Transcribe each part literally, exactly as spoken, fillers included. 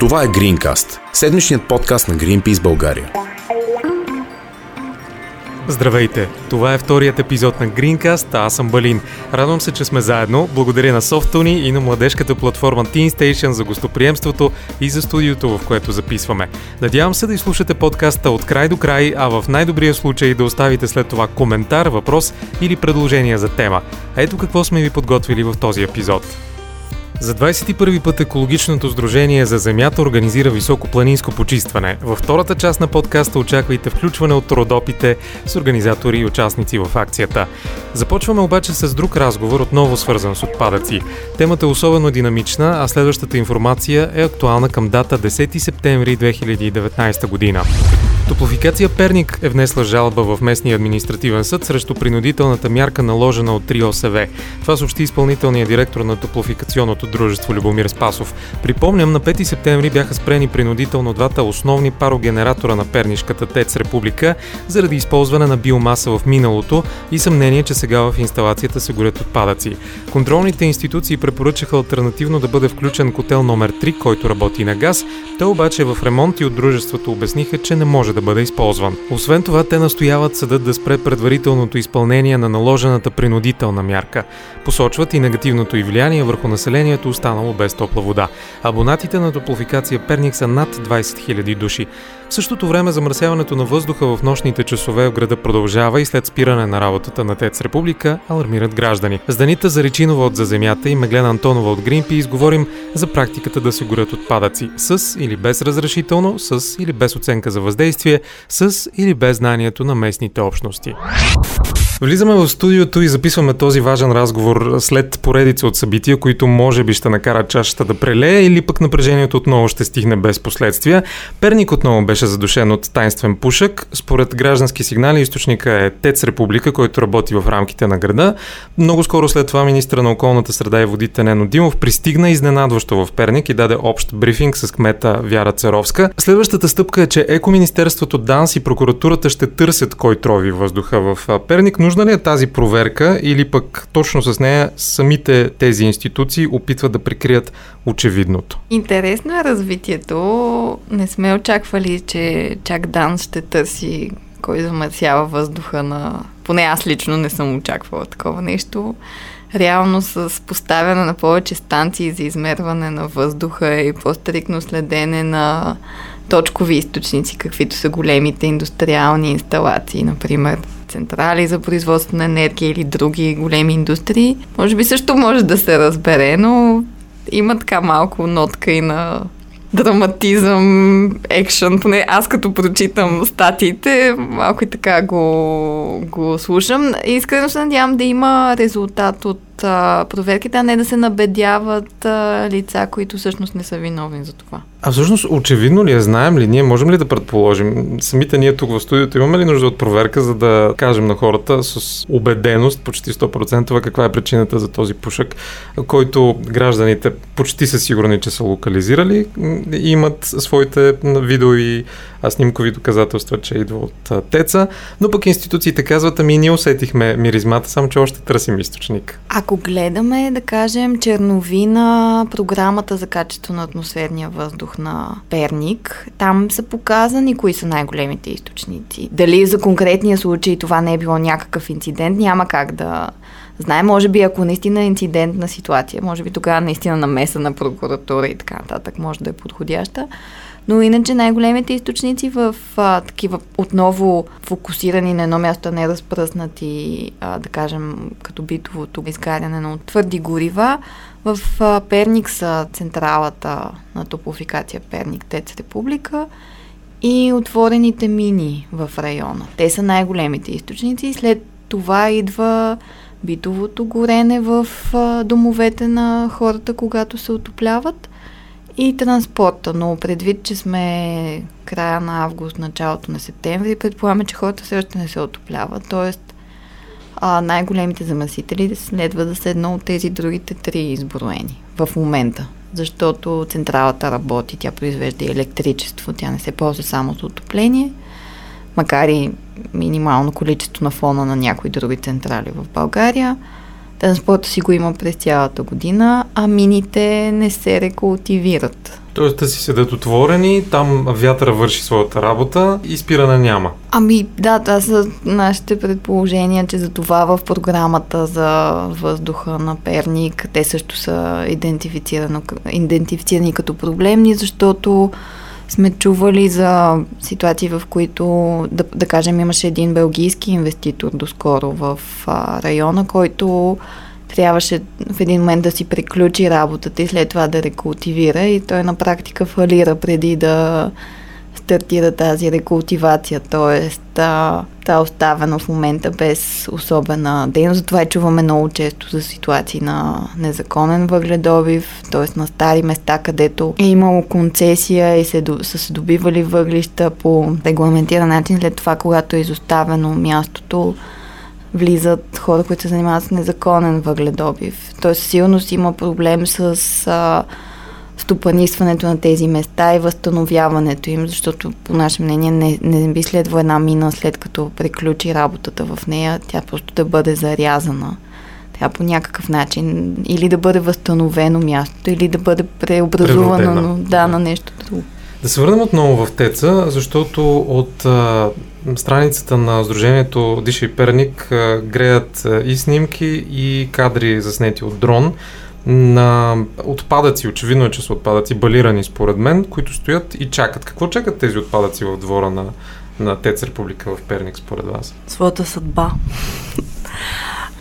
Това е Greencast, седмичният подкаст на Greenpeace България. Здравейте! Това е вторият епизод на Greencast, а аз съм Балин. Радвам се, че сме заедно. Благодаря на софтуни и на младежката платформа Teen Station за гостоприемството и за студиото, в което записваме. Надявам се да изслушате подкаста от край до край, а в най-добрия случай да оставите след това коментар, въпрос или предложение за тема. Ето какво сме ви подготвили в този епизод. За двадесет и първи път екологичното сдружение За Земята организира високопланинско почистване. Във втората част на подкаста очаквайте включване от Родопите с организатори и участници в акцията. Започваме обаче с друг разговор, отново свързан с отпадъци. Темата е особено динамична, а следващата информация е актуална към дата десети септември две хиляди и деветнадесета година. Топлофикация Перник е внесла жалба в местния административен съд срещу принудителната мярка, наложена от РИОСВ. Това съобщи изпълнителният директор на топлофикационното дружество Любомир Спасов. Припомням, на пети септември бяха спрени принудително двата основни парогенератора на Пернишката ТЕЦ Република заради използване на биомаса в миналото и съмнение, че сега в инсталацията се горят отпадъци. Контролните институции препоръчаха алтернативно да бъде включен котел номер три, който работи на газ. Той обаче е в ремонт и от дружеството обясниха, че не може да бъде използван. Освен това, те настояват съдът да спре предварителното изпълнение на наложената принудителна мярка. Посочват и негативното й влияние върху населението, останало без топла вода. Абонатите на Топлофикация Перник са над двадесет хиляди души. В същото време замърсяването на въздуха в нощните часове в града продължава и след спиране на работата на ТЕЦ Република алармират граждани. С Данита Заричинова от За Земята и Меглена Антонова от Greenpeace говорим за практиката да се горят отпадъци с или без разрешително, с или без оценка за въздействие, с или без знанието на местните общности. Влизаме в студиото и записваме този важен разговор след поредица от събития, които може би ще накарат чашата да прелее или пък напрежението отново ще стигне без последствия. Перник отново беше задушен от тайнствен пушък. Според граждански сигнали източника е ТЕЦ Република, който работи в рамките на града. Много скоро след това министра на околната среда и водите Нено Димов пристигна изненадващо в Перник и даде общ брифинг с кмета Вяра Царовска. Следващата стъпка е, че Екоминистерството, ДАНС и прокуратурата ще търсят кой трови въздуха в Перник. Нужна ли е тази проверка или пък точно с нея самите тези институции опитват да прикрият очевидното? Интересно е развитието. Не сме очаквали, че чак ДАНС ще търси кой замърсява въздуха на... Поне аз лично не съм очаквала такова нещо. Реално с поставяне на повече станции за измерване на въздуха и по-стриктно следене на точкови източници, каквито са големите индустриални инсталации, например централи за производство на енергия или други големи индустрии. Може би също може да се разбере, но има така малко нотка и на драматизъм, екшън. Поне аз като прочитам статиите, малко и така го, го слушам. Искрено се надявам да има резултат от а, проверките, а не да се набедяват а, лица, които всъщност не са виновни за това. А всъщност очевидно ли е, знаем ли ние, можем ли да предположим, самите ние тук в студиото имаме ли нужда от проверка, за да кажем на хората с убеденост, почти сто процента, каква е причината за този пушък, който гражданите почти са сигурни, че са локализирали и имат своите видео и снимкови доказателства, че идва от ТЕЦа, но пък институциите казват, ами ние усетихме миризмата, само че още търсим източник. Ако гледаме, да кажем, черновина, програмата за качество на атмосферния въздух на Перник, там са показани кои са най-големите източници. Дали за конкретния случай това не е било някакъв инцидент, няма как да знаем. Може би ако наистина е инцидентна ситуация, може би тогава наистина намеса на прокуратура и така нататък може да е подходяща. Но иначе най-големите източници в а, такива отново фокусирани на едно място, не разпръснати, а, да кажем, като битовото изгаряне на твърди горива, в а, Перник са централата на Топлофикация Перник ТЕЦ Република и отворените мини в района. Те са най-големите източници. След това идва битовото горене в а, домовете на хората, когато се отопляват. И транспорта, но предвид, че сме края на август, началото на септември, предполагаме, че хората все още не се отопляват, т.е. най-големите замърсители следва да са едно от тези другите три изброени в момента, защото централата работи, тя произвежда и електричество, тя не се ползва само за отопление, макар и минимално количество на фона на някои други централи в България. Транспорта си го има през цялата година, а мините не се рекултивират. Тоест да си седат отворени, там вятъра върши своята работа и спиране няма. Ами да, това са нашите предположения, че за това в програмата за въздуха на Перник те също са идентифицирани като проблемни, защото сме чували за ситуации, в които, да, да кажем, имаше един белгийски инвеститор доскоро в а, района, който трябваше в един момент да си приключи работата и след това да рекултивира, и той на практика фалира преди да стартира тази рекултивация, т.е. та оставена в момента без особена дейност. Затова чуваме много често за ситуации на незаконен въгледобив, т.е. на стари места, където е имало концесия и се, са се добивали въглища по регламентиран начин. След това, когато е изоставено мястото, влизат хора, които се занимават с незаконен въгледобив. Т.е. сигурно си има проблем с а, стопанисването на тези места и възстановяването им, защото по наше мнение не, не би следва една мина, след като приключи работата в нея, тя просто да бъде зарязана. Тя по някакъв начин или да бъде възстановено мястото, или да бъде преобразувано да, на нещо друго. Да се върнем отново в ТЕЦа, защото от а, страницата на Сдружението Дишай Перник а, греят а, и снимки, и кадри заснети от дрон на отпадъци, очевидно е, че са отпадъци, балирани според мен, които стоят и чакат. Какво чакат тези отпадъци в двора на, на ТЕЦ Република в Перник според вас? Своята съдба.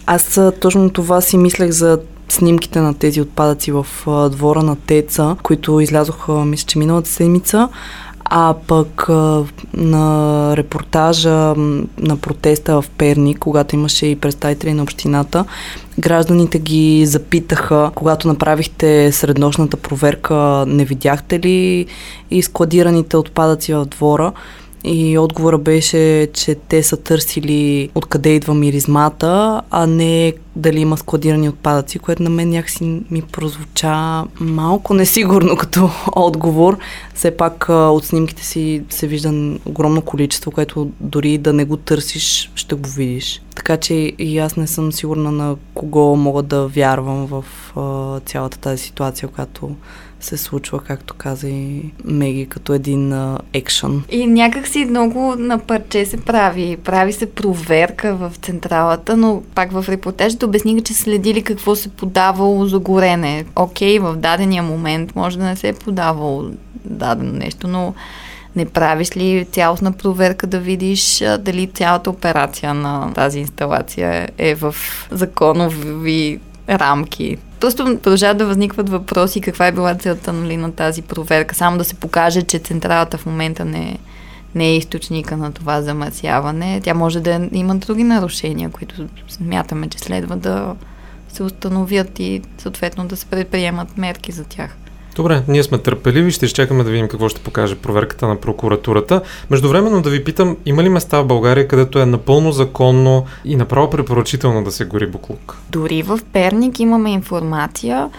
Аз точно това си мислех за снимките на тези отпадъци в двора на ТЕЦа, които излязоха, мисля, че миналата седмица, а пък на репортажа на протеста в Перник, когато имаше и представители на общината, гражданите ги запитаха: когато направихте среднощната проверка, не видяхте ли и складираните отпадъци в двора? И отговора беше, че те са търсили откъде идва миризмата, а не дали има складирани отпадъци, което на мен някакси ми прозвуча малко несигурно като отговор. Все пак от снимките си се вижда огромно количество, което дори да не го търсиш, ще го видиш. Така че и аз не съм сигурна на кого мога да вярвам в а, цялата тази ситуация, която се случва, както каза и Меги, като един екшън. И някак си много на парче се прави. Прави се проверка в централата, но пак в репортажите обясниха, че следили какво се подавало за горене. Окей, в дадения момент може да не се е подавало дадено нещо, но не правиш ли цялостна проверка да видиш дали цялата операция на тази инсталация е в законови рамки? Просто продължават да възникват въпроси каква е била целта, нали, на тази проверка. Само да се покаже, че централата в момента не, не е източника на това замърсяване. Тя може да има други нарушения, които смятаме, че следва да се установят и съответно да се предприемат мерки за тях. Добре, ние сме търпеливи, ще изчакаме да видим какво ще покаже проверката на прокуратурата. Междувременно да ви питам, има ли места в България, където е напълно законно и направо препоръчително да се гори боклук? Дори в Перник имаме информация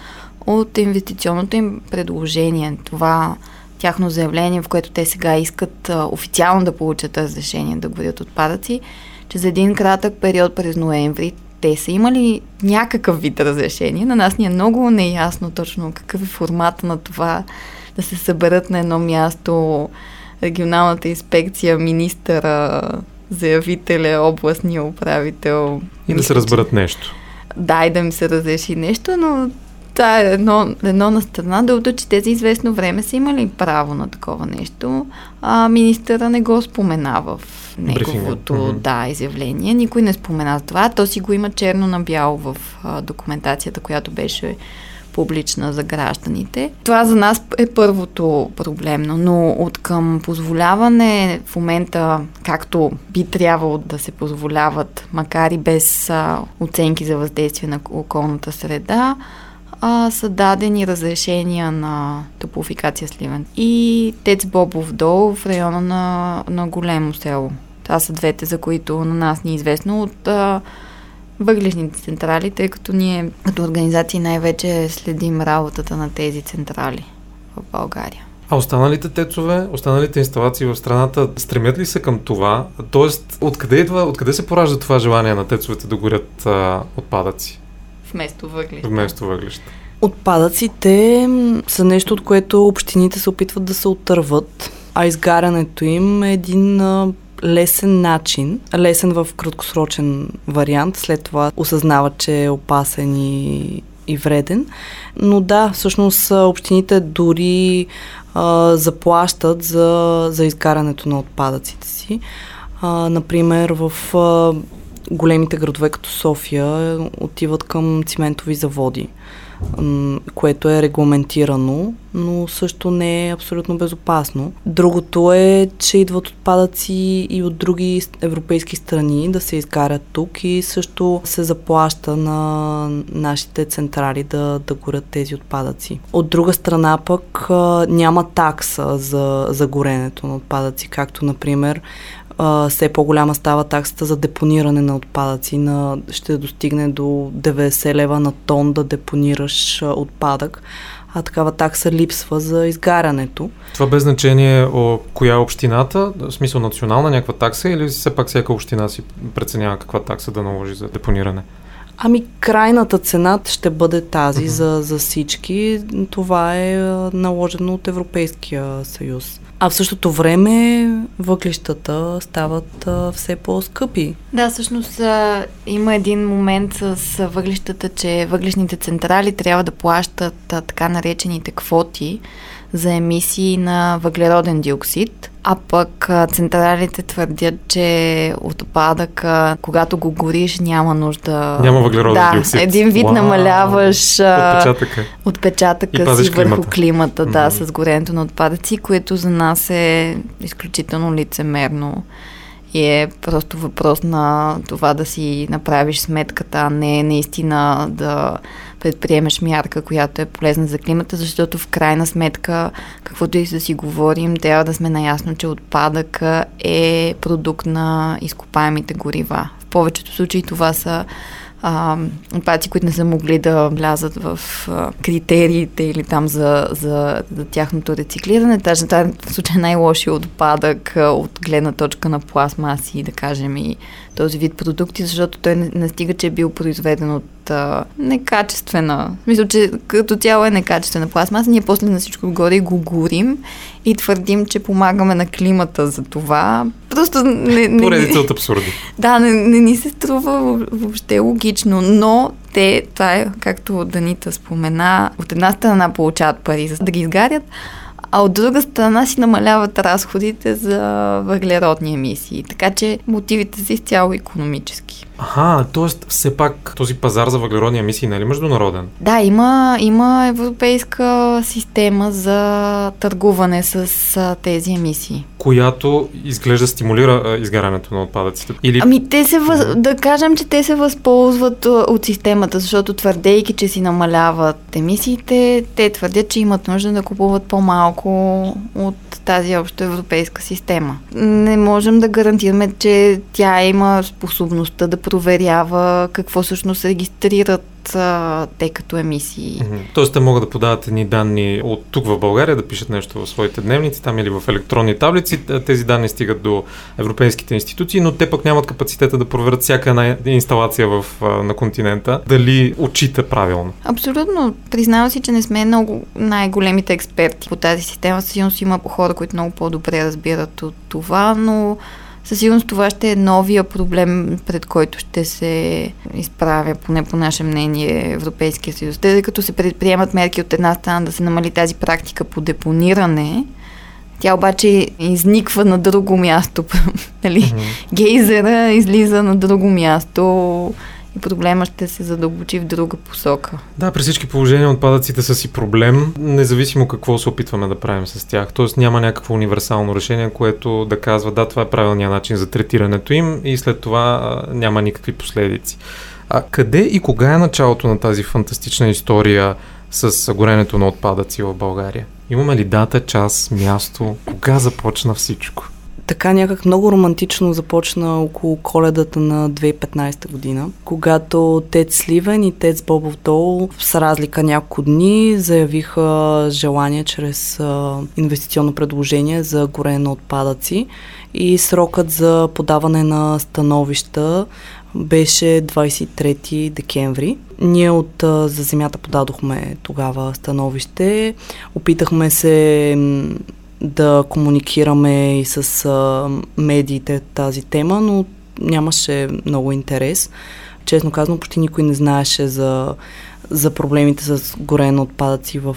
от инвестиционното им предложение. Това тяхно заявление, в което те сега искат официално да получат разрешение да горят отпадъци, че за един кратък период през ноември те са имали някакъв вид разрешение. На нас ни е много неясно точно какъв е формата на това да се съберат на едно място регионалната инспекция, министъра, заявителя, областния управител. И да се разберат нещо. Да, и да ми се разреши нещо, но това е едно, едно на страна, дълто, че те за известно време са имали право на такова нещо, а министъра не го спомена в неговото Брифинга. да, изявление. Никой не спомена за това. То си го има черно на бяло в а, документацията, която беше публична за гражданите. Това за нас е първото проблемно, но от към позволяване в момента, както би трябвало да се позволяват, макар и без а, оценки за въздействие на околната среда, А, са дадени разрешения на Топлофикация Сливен и ТЕЦ Бобов дол в района на, на Големо село. Това са двете, за които на нас ни е известно от а, въглищните централи, тъй като ние като организации най-вече следим работата на тези централи в България. А останалите тецове, останалите инсталации в страната, стремят ли се към това? Тоест, откъде идва, откъде се поражда това желание на тецовете да горят а, отпадъци? вместо въглища. Вместо въглища. Отпадъците са нещо, от което общините се опитват да се отърват, а изгарянето им е един лесен начин, лесен в краткосрочен вариант, след това осъзнават, че е опасен и, и вреден. Но да, всъщност общините дори а, заплащат за, за изгарянето на отпадъците си. А, например, в а, големите градове като София отиват към циментови заводи, което е регламентирано, но също не е абсолютно безопасно. Другото е, че идват отпадъци и от други европейски страни да се изгарят тук и също се заплаща на нашите централи да, да горят тези отпадъци. От друга страна пък няма такса за, за горенето на отпадъци, както например Uh, все по-голяма става таксата за депониране на отпадъци. На, ще достигне до деветдесет лева на тон да депонираш uh, отпадък, а такава такса липсва за изгарянето. Това без значение о, коя е общината, в смисъл национална някаква такса или все пак всяка община си преценява каква такса да наложи за депониране? Ами крайната цена ще бъде тази uh-huh. за, за всички. Това е наложено от Европейския съюз. А в същото време въглищата стават а, все по-скъпи. Да, всъщност а, има един момент с въглищата, че въглищните централи трябва да плащат а, така наречените квоти за емисии на въглероден диоксид, а пък а, централите твърдят, че от опадъка, когато го гориш, няма нужда... Няма въглероден да, диоксид. Да, един вид wow. намаляваш а, отпечатъка, отпечатъка си върху климата, климата да, mm-hmm. с горенето на отпадъци, което за нас е изключително лицемерно. И е просто въпрос на това да си направиш сметката, а не наистина да предприемеш мярка, която е полезна за климата, защото в крайна сметка, каквото и да си говорим, трябва да сме наясно, че отпадък е продукт на изкопаемите горива. В повечето случаи това са а, отпадъци, които не са могли да влязат в а, критериите или там за, за, за тяхното рециклиране. Тази в случай най-лошият отпадък от гледна точка на пластмаси, да кажем, и този вид продукти, защото той не, не стига, че е бил произведен от а, некачествена. Мисля, че като цяло е некачествена пластмаса. Ние после на всичко отгоре го горим и твърдим, че помагаме на климата за това. Просто не... не поредица от абсурди. Да, не, не ни се струва въобще логично, но те, това е, както Данита спомена, от една страна получават пари за да ги изгарят, а от друга страна си намаляват разходите за въглеродни емисии. Така че мотивите са изцяло икономически. Аха, т.е. все пак този пазар за въглеродни емисии, нали, международен? Да, има, има европейска система за търгуване с тези емисии. Която изглежда стимулира а, изгарянето на отпадъците. Или... Ами те се, въз... да кажем, че те се възползват от системата, защото твърдейки, че си намаляват емисиите, те твърдят, че имат нужда да купуват по-малко от тази общо европейска система. Не можем да гарантираме, че тя има способността да проверява какво всъщност регистрират а, те като емисии. Mm-hmm. Тоест те могат да подават едни данни от тук в България, да пишат нещо в своите дневници там или в електронни таблици. Тези данни стигат до европейските институции, но те пък нямат капацитета да проверят всяка една инсталация в, на континента дали отчита правилно. Абсолютно. Признавам си, че не сме много най-големите експерти по тази система. Сигурно си има хора, които много по-добре разбират от това, но със сигурност това ще е новия проблем, пред който ще се изправя, поне по наше мнение, Европейския съюз. Тъй като се предприемат мерки от една страна да се намали тази практика по депониране, тя обаче изниква на друго място. Mm-hmm. Гейзера излиза на друго място и проблема ще се задълбочи в друга посока. Да, при всички положения отпадъците са си проблем, независимо какво се опитваме да правим с тях. Тоест няма някакво универсално решение, което да казва да, това е правилният начин за третирането им и след това а, няма никакви последици. А къде и кога е началото на тази фантастична история с горенето на отпадъци в България? Имаме ли дата, час, място? Кога започна всичко? Така някак много романтично започна около Коледата на две хиляди и петнадесета година, когато ТЕЦ Сливен и ТЕЦ Бобов дол с разлика няколко дни заявиха желание чрез а, инвестиционно предложение за горене на отпадъци и срокът за подаване на становища беше двадесет и трети декември. Ние от За Земята подадохме тогава становище. Опитахме се да комуникираме и с медиите тази тема, но нямаше много интерес. Честно казано, почти никой не знаеше за, за проблемите с горене на отпадъци в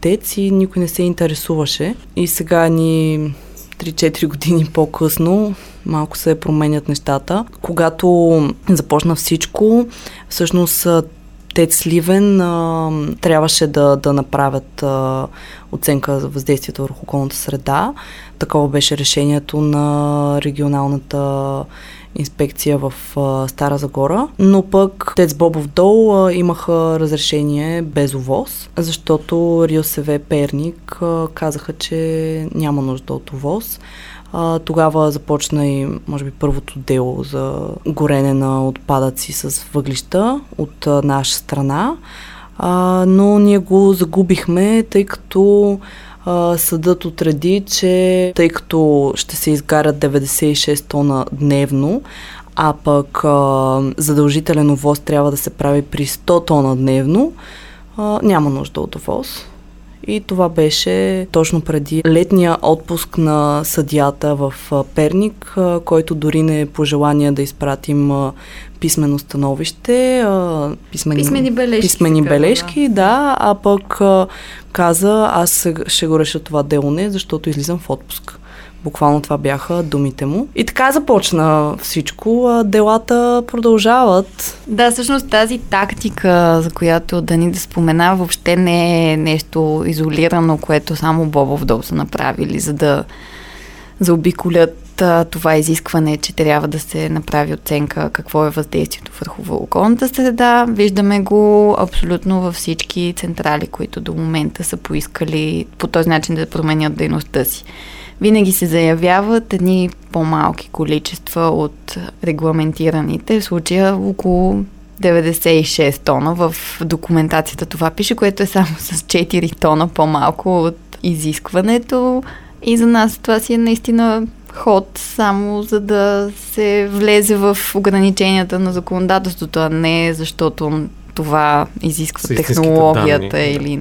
ТЕЦ и никой не се интересуваше. И сега ни три-четири години по-късно малко се променят нещата. Когато започна всичко, всъщност ТЕЦ Сливен а, трябваше да, да направят а, оценка за въздействието върху околната среда. Такова беше решението на регионалната инспекция в а, Стара Загора. Но пък ТЕЦ Бобов дол а, имаха разрешение без овоз, защото РИОСВ Перник а, казаха, че няма нужда от овоз. А, тогава започна и, може би, първото дело за горене на отпадъци с въглища от а, наша страна, а, но ние го загубихме, тъй като а, съдът отреди, че тъй като ще се изгарят деветдесет и шест тона дневно, а пък а, задължителен овоз трябва да се прави при сто тона дневно, а, няма нужда от овоз. И това беше точно преди летния отпуск на съдията в Перник, който дори не е пожелание да изпратим писмено становище, писмени, писмени бележки, писмени бележки да. да, а пък каза, аз ще го реша това дело не, защото излизам в отпуск. Буквално това бяха думите му. И така започна всичко. Делата продължават. Да, всъщност тази тактика, за която Дани да спомена, въобще не е нещо изолирано, което само Бобов дол са направили, за да заобиколят а, това изискване, че трябва да се направи оценка какво е въздействието върху околната среда. Виждаме го абсолютно във всички централи, които до момента са поискали по този начин да променят дейността си. Винаги се заявяват едни по-малки количества от регламентираните, в случая около деветдесет и шест тона. В документацията това пише, което е само с четири тона по-малко от изискването. И за нас това си е наистина ход, само за да се влезе в ограниченията на законодателството, а не защото това изисква технологията или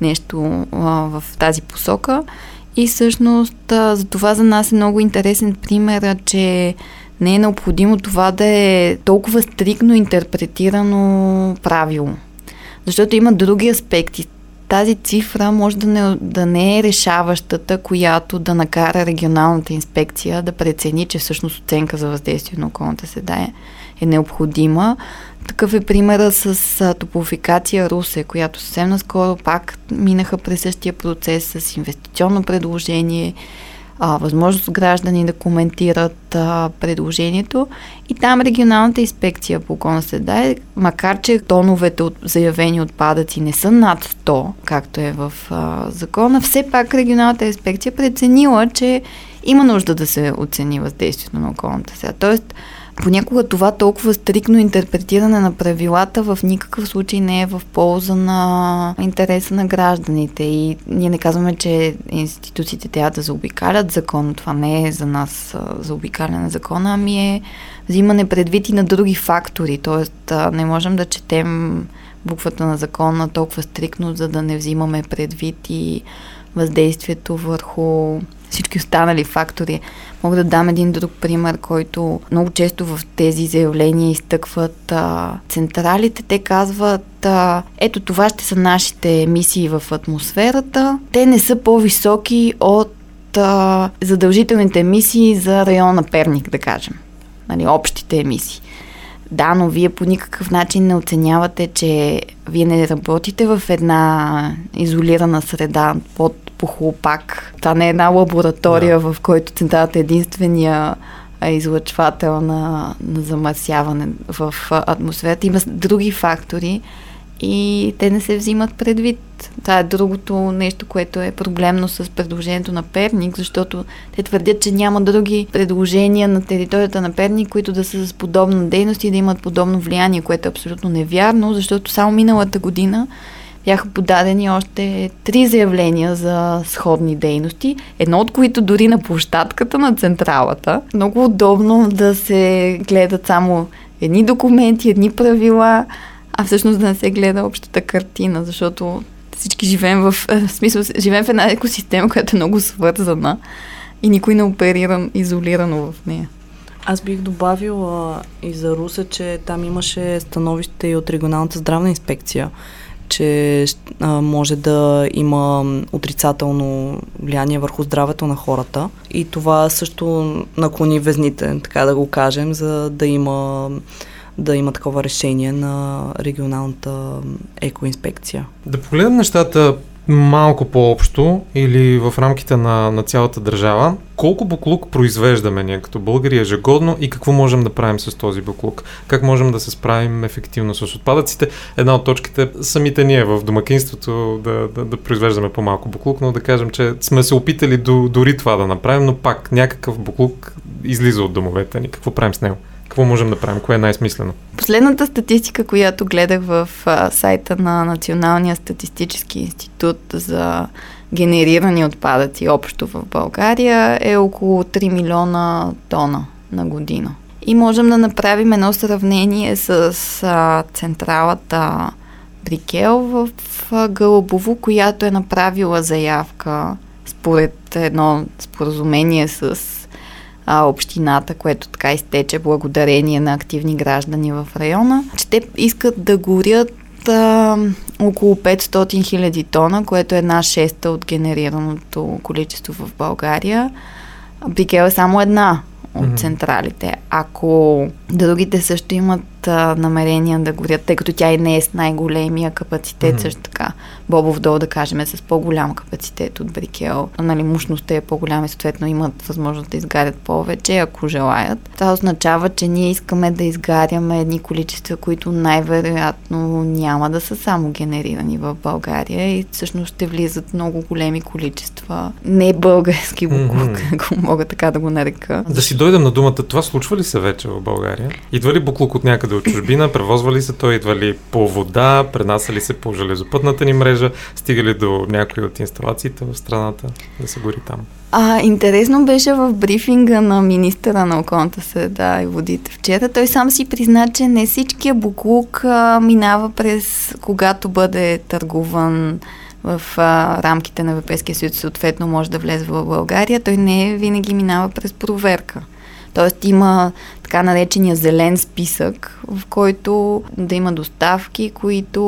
нещо а, в тази посока. И всъщност за това за нас е много интересен пример, че не е необходимо това да е толкова стриктно интерпретирано правило. Защото има други аспекти. Тази цифра може да не, да не е решаващата, която да накара регионалната инспекция да прецени, че всъщност оценка за въздействие на околната среда е, е необходима. Такъв е примерът с Топлофикация Русе, която съвсем наскоро пак минаха през същия процес с инвестиционно предложение, а, възможност граждани да коментират а, предложението. И там регионалната инспекция по околна среда е, макар че тоновете от заявени отпадъци не са над сто, както е в а, закона, все пак регионалната инспекция преценила, че има нужда да се оцени въздействието на околната среда. Тоест, понякога това толкова стриктно интерпретиране на правилата в никакъв случай не е в полза на интереса на гражданите. И ние не казваме, че институциите трябва да заобикалят закон. Това не е за нас заобикаляне на закона, ами е взимане предвид и на други фактори. Тоест не можем да четем буквата на закона толкова стриктно, за да не взимаме предвид и въздействието върху всички останали фактори. Мога да дам един друг пример, който много често в тези заявления изтъкват а, централите. Те казват, а, ето това ще са нашите емисии в атмосферата. Те не са по-високи от а, задължителните емисии за района Перник, да кажем. Нали, общите емисии. Да, но вие по никакъв начин не оценявате, че вие не работите в една изолирана среда под по хлопак. Това не е една лаборатория, да. В който централата е единствения излъчвател на, на замърсяване в атмосферата. Има други фактори и те не се взимат предвид. Това е другото нещо, което е проблемно с предложението на Перник, защото те твърдят, че няма други предложения на територията на Перник, които да са с подобна дейност и да имат подобно влияние, което е абсолютно невярно, защото само миналата година бяха подадени още три заявления за сходни дейности, едно от които дори на площадката на централата. Много удобно да се гледат само едни документи, едни правила, а всъщност да не се гледа общата картина, защото всички живеем в, в смисъл, живеем в една екосистема, която е много свързана и никой не оперира изолирано в нея. Аз бих добавила и за Русе, че там имаше становище и от регионалната здравна инспекция, че а, може да има отрицателно влияние върху здравето на хората. И това също наклони везните, така да го кажем, за да има, да има такова решение на регионалната екоинспекция. Да погледнем нещата малко по-общо или в рамките на, на цялата държава. Колко буклук произвеждаме ние като българи ежегодно и какво можем да правим с този буклук? Как можем да се справим ефективно с отпадъците? Една от точките самите ние в домакинството да, да, да произвеждаме по-малко буклук, но да кажем, че сме се опитали до, дори това да направим, но пак някакъв буклук излиза от домовете ни. Какво правим с него? Какво можем да правим? Кое е най-смислено? Последната статистика, която гледах в а, сайта на Националния статистически институт за генерирани отпадъци общо в България, е около три милиона тона на година. И можем да направим едно сравнение с а, централата Брикел в а, Гълъбово, която е направила заявка според едно споразумение с общината, което така изтече благодарение на активни граждани в района, че те искат да горят а, около петстотин хиляди тона, което е една шеста от генерираното количество в България. Брикел е само една от mm-hmm. централите. Ако другите също имат а, намерения да горят, тъй като тя и не е с най-големия капацитет, mm-hmm. също така. Бобов дол, да кажем, е с по-голям капацитет от Брикел. Нали, мощността е по-голяма и съответно имат възможност да изгарят повече, ако желаят. Това означава, че ние искаме да изгаряме едни количества, които най-вероятно няма да са само генерирани в България и всъщност ще влизат много големи количества. Не български буклук, mm-hmm. ако мога така да го нарека. Да си дойдем на думата, това случва ли се вече в България? Идва ли буклук от някъде от чужбина? Превозва ли се той? Идва ли по вода? Пренася ли се по железопътната ни мрежа? Стига ли до някои от инсталациите в страната да се гори там? А, интересно беше в брифинга на министъра на околната среда и водите вчера. Той сам си призна, че не всичкия буклук а, минава през когато бъде търгуван в а, рамките на Европейския съюз, съответно може да влезе в България. Той не винаги минава през проверка. Тоест има така наречения зелен списък, в който да има доставки, които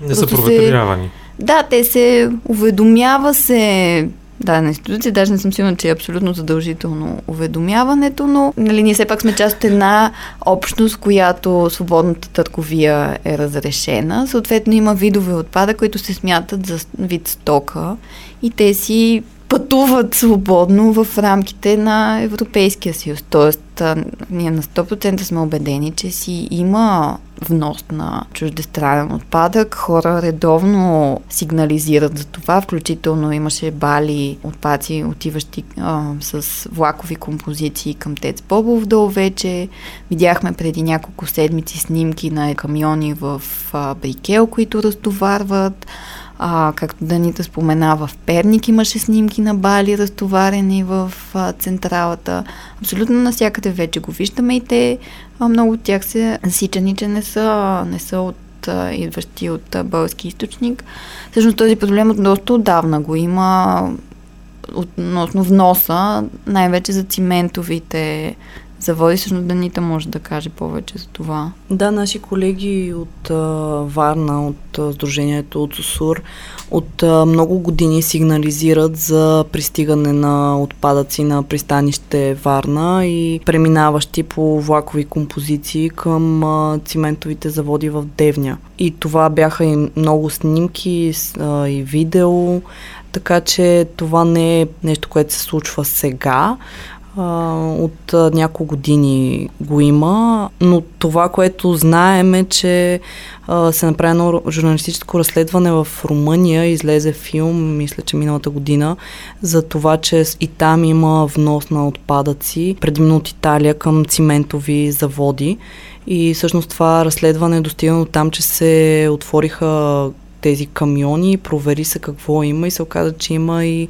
не са проверявани. Да, те се уведомява се. Да, на институция, даже не съм сигурна, че е абсолютно задължително уведомяването, но нали, ние все пак сме част от една общност, която свободната търговия е разрешена. Съответно има видове отпада, които се смятат за вид стока и те си пътуват свободно в рамките на Европейския съюз. Тоест, ние на сто процента сме убедени, че си има внос на чуждестранен отпадък. Хора редовно сигнализират за това, включително имаше бали отпадъци, отиващи а, с влакови композиции към ТЕЦ Бобов дол вече. Видяхме преди няколко седмици снимки на камиони в а, Брикел, които разтоварват. А, както Данита спомена, в Перник имаше снимки на бали разтоварени в а, централата. Абсолютно навсякъде вече го виждаме и те, а, много от тях са сичани, че не са, не са от, а, идващи от а, български източник. Всъщност този проблем от доста отдавна го има относно вноса, най-вече за циментовите заводи, всъщност Данита може да каже повече за това. Да, наши колеги от а, Варна, от а, Сдружението, от СУСУР, от а, много години сигнализират за пристигане на отпадъци на пристанище Варна и преминаващи по влакови композиции към а, циментовите заводи в Девня. И това бяха и много снимки а, и видео, така че това не е нещо, което се случва сега. От няколко години го има, но това, което знаем е, че се направи едно журналистическо разследване в Румъния, излезе филм, мисля, че миналата година, за това, че и там има внос на отпадъци, предимно от Италия, към циментови заводи. И всъщност това разследване е достигнало там, че се отвориха тези камиони, провери се какво има и се оказа, че има и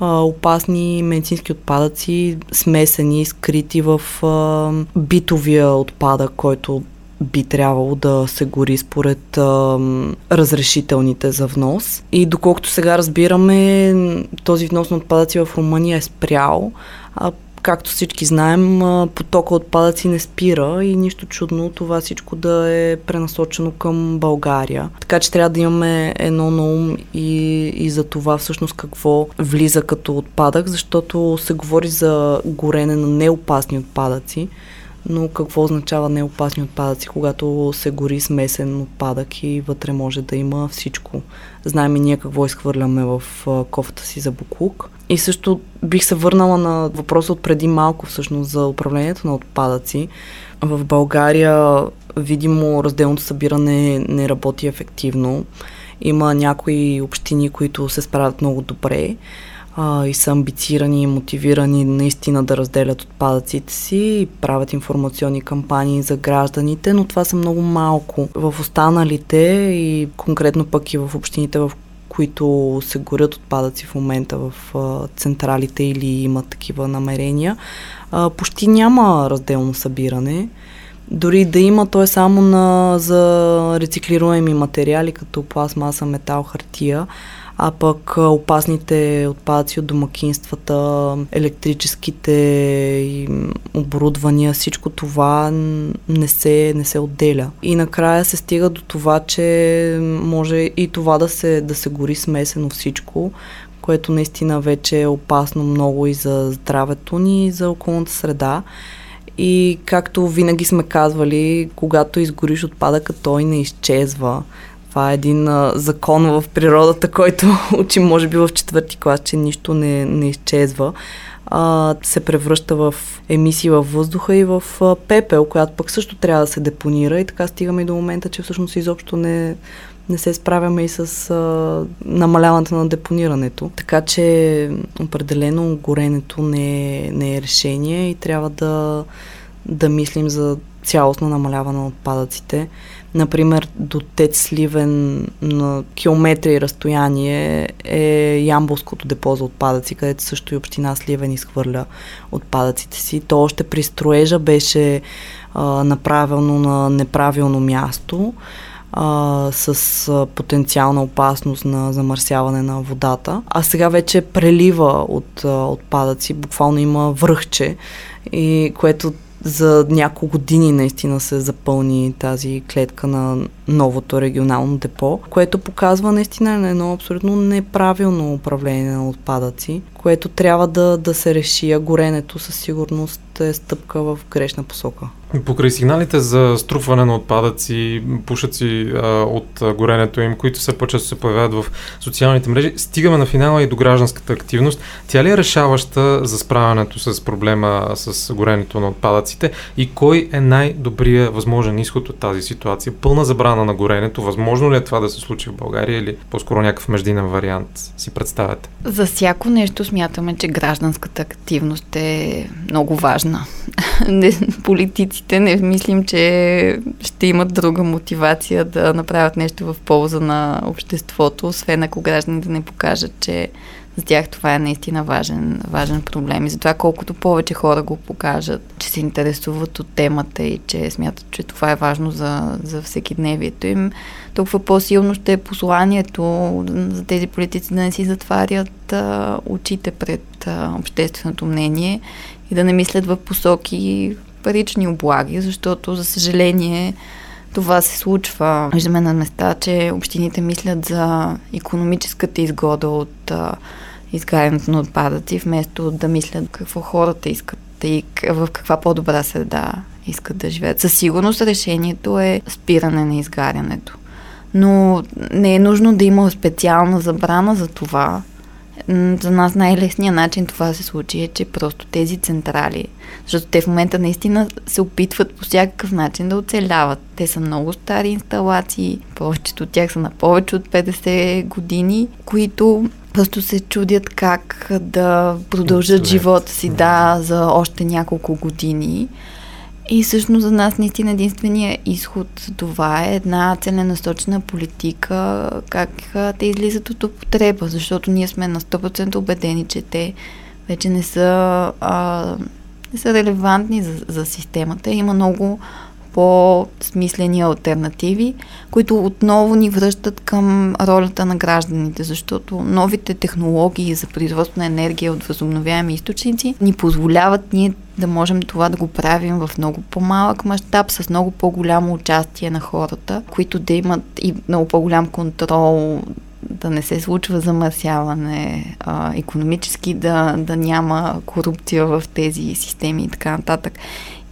а, опасни медицински отпадъци, смесени, скрити в а, битовия отпадък, който би трябвало да се гори според а, разрешителните за внос. И доколкото сега разбираме, този внос на отпадъци в Румъния е спрял, а както всички знаем, потока отпадъци не спира и нищо чудно това всичко да е пренасочено към България. Така че трябва да имаме едно на ум и, и за това всъщност какво влиза като отпадък, защото се говори за горене на неопасни отпадъци, но какво означава неопасни отпадъци, когато се гори смесен отпадък и вътре може да има всичко. Знаем и ние какво изхвърляме в кофата си за боклук. И също бих се върнала на въпроса от преди малко всъщност за управлението на отпадъци. В България видимо разделното събиране не работи ефективно. Има някои общини, които се справят много добре а, и са амбицирани и мотивирани наистина да разделят отпадъците си и правят информационни кампании за гражданите, но това са много малко. В останалите и конкретно пък и в общините, в които се горят отпадъци в момента в централите или имат такива намерения, почти няма разделно събиране. Дори да има, то е само на, за рециклируеми материали, като пластмаса, метал, хартия, а пък опасните отпадъци от домакинствата, електрическите оборудвания, всичко това не се, не се отделя. И накрая се стига до това, че може и това да се, да се гори смесено всичко, което наистина вече е опасно много и за здравето ни, и за околната среда. И както винаги сме казвали, когато изгориш отпадъка, той не изчезва. Това е един а, закон в природата, който учим, може би в четвърти клас, че нищо не, не изчезва. А, се превръща в емисии във въздуха и в а, пепел, която пък също трябва да се депонира. И така стигаме и до момента, че всъщност изобщо не, не се справяме и с а, намаляването на депонирането. Така че определено горенето не е, не е решение и трябва да, да мислим за цялостно намаляване на отпадъците. Например, до ТЕЦ Сливен на километри и разстояние е Ямбулското депо за отпадъци, където също и община Сливен изхвърля отпадъците си. То още при строежа беше а, направено на неправилно място а, с а, потенциална опасност на замърсяване на водата. А сега вече прелива от а, отпадъци, буквално има връхче, и което за няколко години наистина се запълни тази клетка на новото регионално депо, което показва наистина едно абсолютно неправилно управление на отпадъци, което трябва да, да се реши, а горенето със сигурност е стъпка в грешна посока. Покрай сигналите за струпване на отпадъци, пушъци а, от а, горенето им, които все по-често се появяват в социалните мрежи, стигаме на финала и до гражданската активност. Тя ли е решаваща за справянето с проблема с горенето на отпадъците и кой е най-добрият възможен изход от тази ситуация? Пълна забрана на горенето, възможно ли е това да се случи в България или по-скоро някакъв междинен вариант си представяте? За всяко нещо смятаме, че гражданската активност е много важна. Политиците не мислим, че ще имат друга мотивация да направят нещо в полза на обществото, освен ако гражданите не покажат, че за тях това е наистина важен, важен проблем. И затова колкото повече хора го покажат, че се интересуват от темата и че смятат, че това е важно за, за всекидневието им, толкова по-силно ще е посланието за тези политици да не си затварят а, очите пред а, общественото мнение и да не мислят в посоки парични облаги, защото, за съжаление, това се случва. Виждаме на места, че общините мислят за икономическата изгода от а, изгарянето на отпадъци, вместо да мислят какво хората искат и в каква по-добра среда искат да живеят. Със сигурност решението е спиране на изгарянето. Но не е нужно да има специална забрана за това. За нас най-лесният начин това се случи е, че просто тези централи, защото те в момента наистина се опитват по всякакъв начин да оцеляват. Те са много стари инсталации, повечето от тях са на повече от петдесет години, които просто се чудят как да продължат живота си да, за още няколко години. И всъщност за нас наистина единствения изход това е една целенасочена политика, как те излизат от употреба, защото ние сме на сто процента убедени, че те вече не са, а, не са релевантни за, за системата. Има много по-смислени алтернативи, които отново ни връщат към ролята на гражданите, защото новите технологии за производство на енергия от възобновяеми източници ни позволяват ние да можем това да го правим в много по-малък мащаб, с много по-голямо участие на хората, които да имат и много по-голям контрол, да не се случва замърсяване, а, икономически, да, да няма корупция в тези системи и така нататък.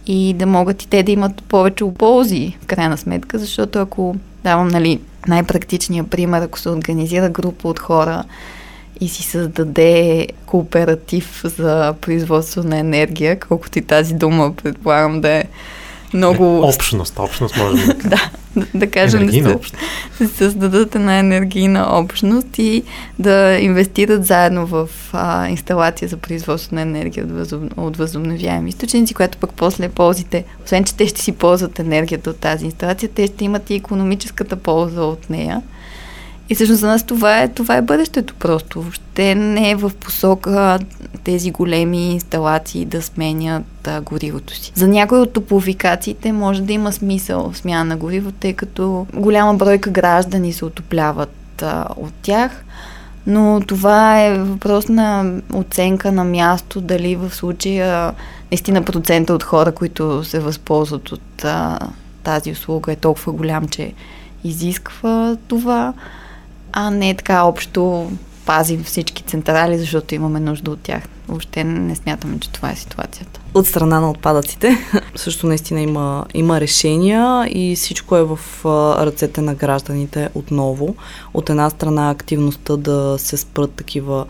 И да могат и те да имат повече ползи, в крайна сметка, защото ако давам нали, най-практичния пример, ако се организира група от хора и си създаде кооператив за производство на енергия, колкото и тази дума, предполагам да е много... Общност, общност може да кажем. Да, да, да кажем да се създадат една енергийна общност и да инвестират заедно в а, инсталация за производство на енергия от, възоб... от възобновяеми източници, която пък после ползите, освен че те ще си ползват енергията от тази инсталация, те ще имат и икономическата полза от нея. И всъщност за нас това е, това е бъдещето просто. Въобще не е в посока тези големи инсталации да сменят а, горивото си. За някои от топлофикациите може да има смисъл смяна на горивото, тъй като голяма бройка граждани се отопляват а, от тях, но това е въпрос на оценка на място, дали в случая наистина процента от хора, които се възползват от а, тази услуга е толкова голям, че изисква това, а не така общо пазим всички централи, защото имаме нужда от тях. Въобще не смятаме, че това е ситуацията. От страна на отпадъците също наистина има, има решения и всичко е в ръцете на гражданите отново. От една страна активността да се спрат такива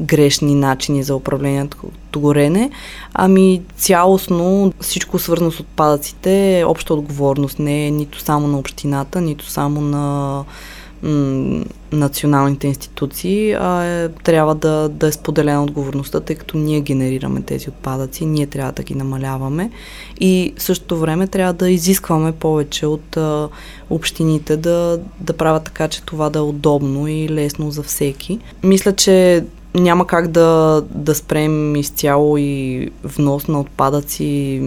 грешни начини за управлението горене, ами цялостно всичко свързано с отпадъците е обща отговорност. Не е нито само на общината, нито само на националните институции, а е, трябва да, да е споделена отговорността, тъй като ние генерираме тези отпадъци, ние трябва да ги намаляваме и в същото време трябва да изискваме повече от а, общините да, да правят така, че това да е удобно и лесно за всеки. Мисля, че няма как да, да спрем изцяло и внос на отпадъци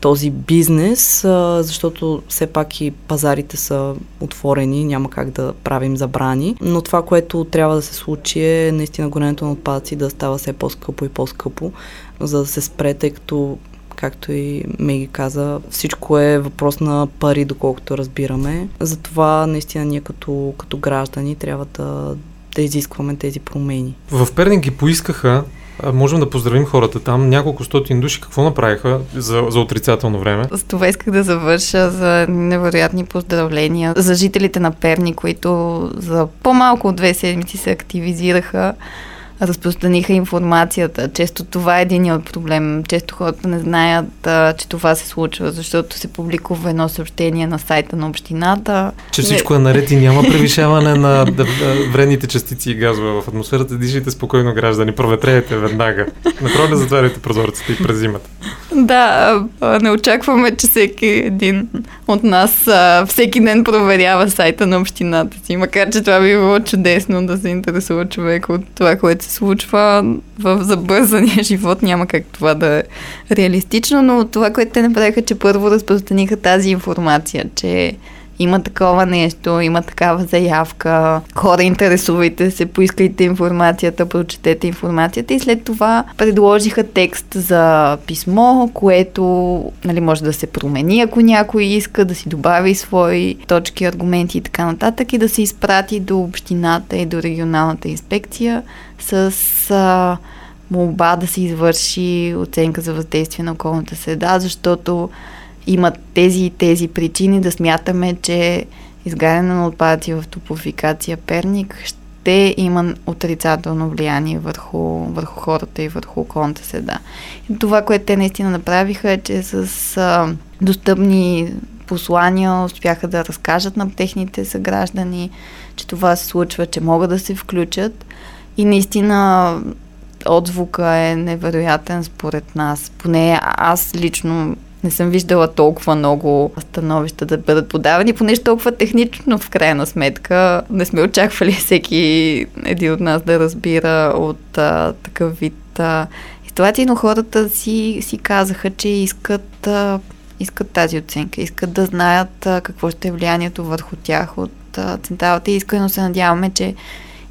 този бизнес, защото все пак и пазарите са отворени, няма как да правим забрани. Но това, което трябва да се случи е наистина горенето на отпадъци да става все по-скъпо и по-скъпо, за да се спре, тъй като, както и Меги каза, всичко е въпрос на пари, доколкото разбираме. Затова наистина ние като, като граждани трябва да, да изискваме тези промени. В Перник ги поискаха. Можем да поздравим хората там. Няколко стотин души какво направиха за, за отрицателно време? С това исках да завърша за невероятни поздравления за жителите на Перник, които за по-малко от две седмици се активизираха, разпространиха информацията. Често това е единият проблем. Често хората не знаят, а, че това се случва, защото се публикува едно съобщение на сайта на общината. Че всичко е наред и няма превишаване на вредните частици и газове в атмосферата. Дишайте спокойно, граждани, проветряйте веднага. Напрово не затваряйте прозорците и през зимата. Да, не очакваме, че всеки един от нас всеки ден проверява сайта на общината си. Макар, че това би било чудесно да се интересува човек от това, което се случва в забързания живот. Няма как това да е реалистично, но това, което те направиха, че първо разпространиха тази информация, че има такова нещо, има такава заявка, хора, интересувайте се, поискайте информацията, прочетете информацията и след това предложиха текст за писмо, което нали, може да се промени, ако някой иска да си добави свои точки, аргументи и така нататък и да се изпрати до общината и до регионалната инспекция с а, молба да се извърши оценка за въздействие на околната среда, защото имат тези и тези причини да смятаме, че изгаряне на отпадъци в топлофикация Перник ще има отрицателно влияние върху, върху хората и върху околната среда. И това, което те наистина направиха е, че с а, достъпни послания успяха да разкажат на техните съграждани, че това се случва, че могат да се включат и наистина отзвука е невероятен според нас. Поне аз лично не съм виждала толкова много становища да бъдат подавани, понеже толкова технично в крайна сметка. Не сме очаквали всеки един от нас да разбира от а, такъв вид а, ситуации, но хората си, си казаха, че искат, а, искат тази оценка, искат да знаят а, какво ще е влиянието върху тях от а, централата и искрено се надяваме, че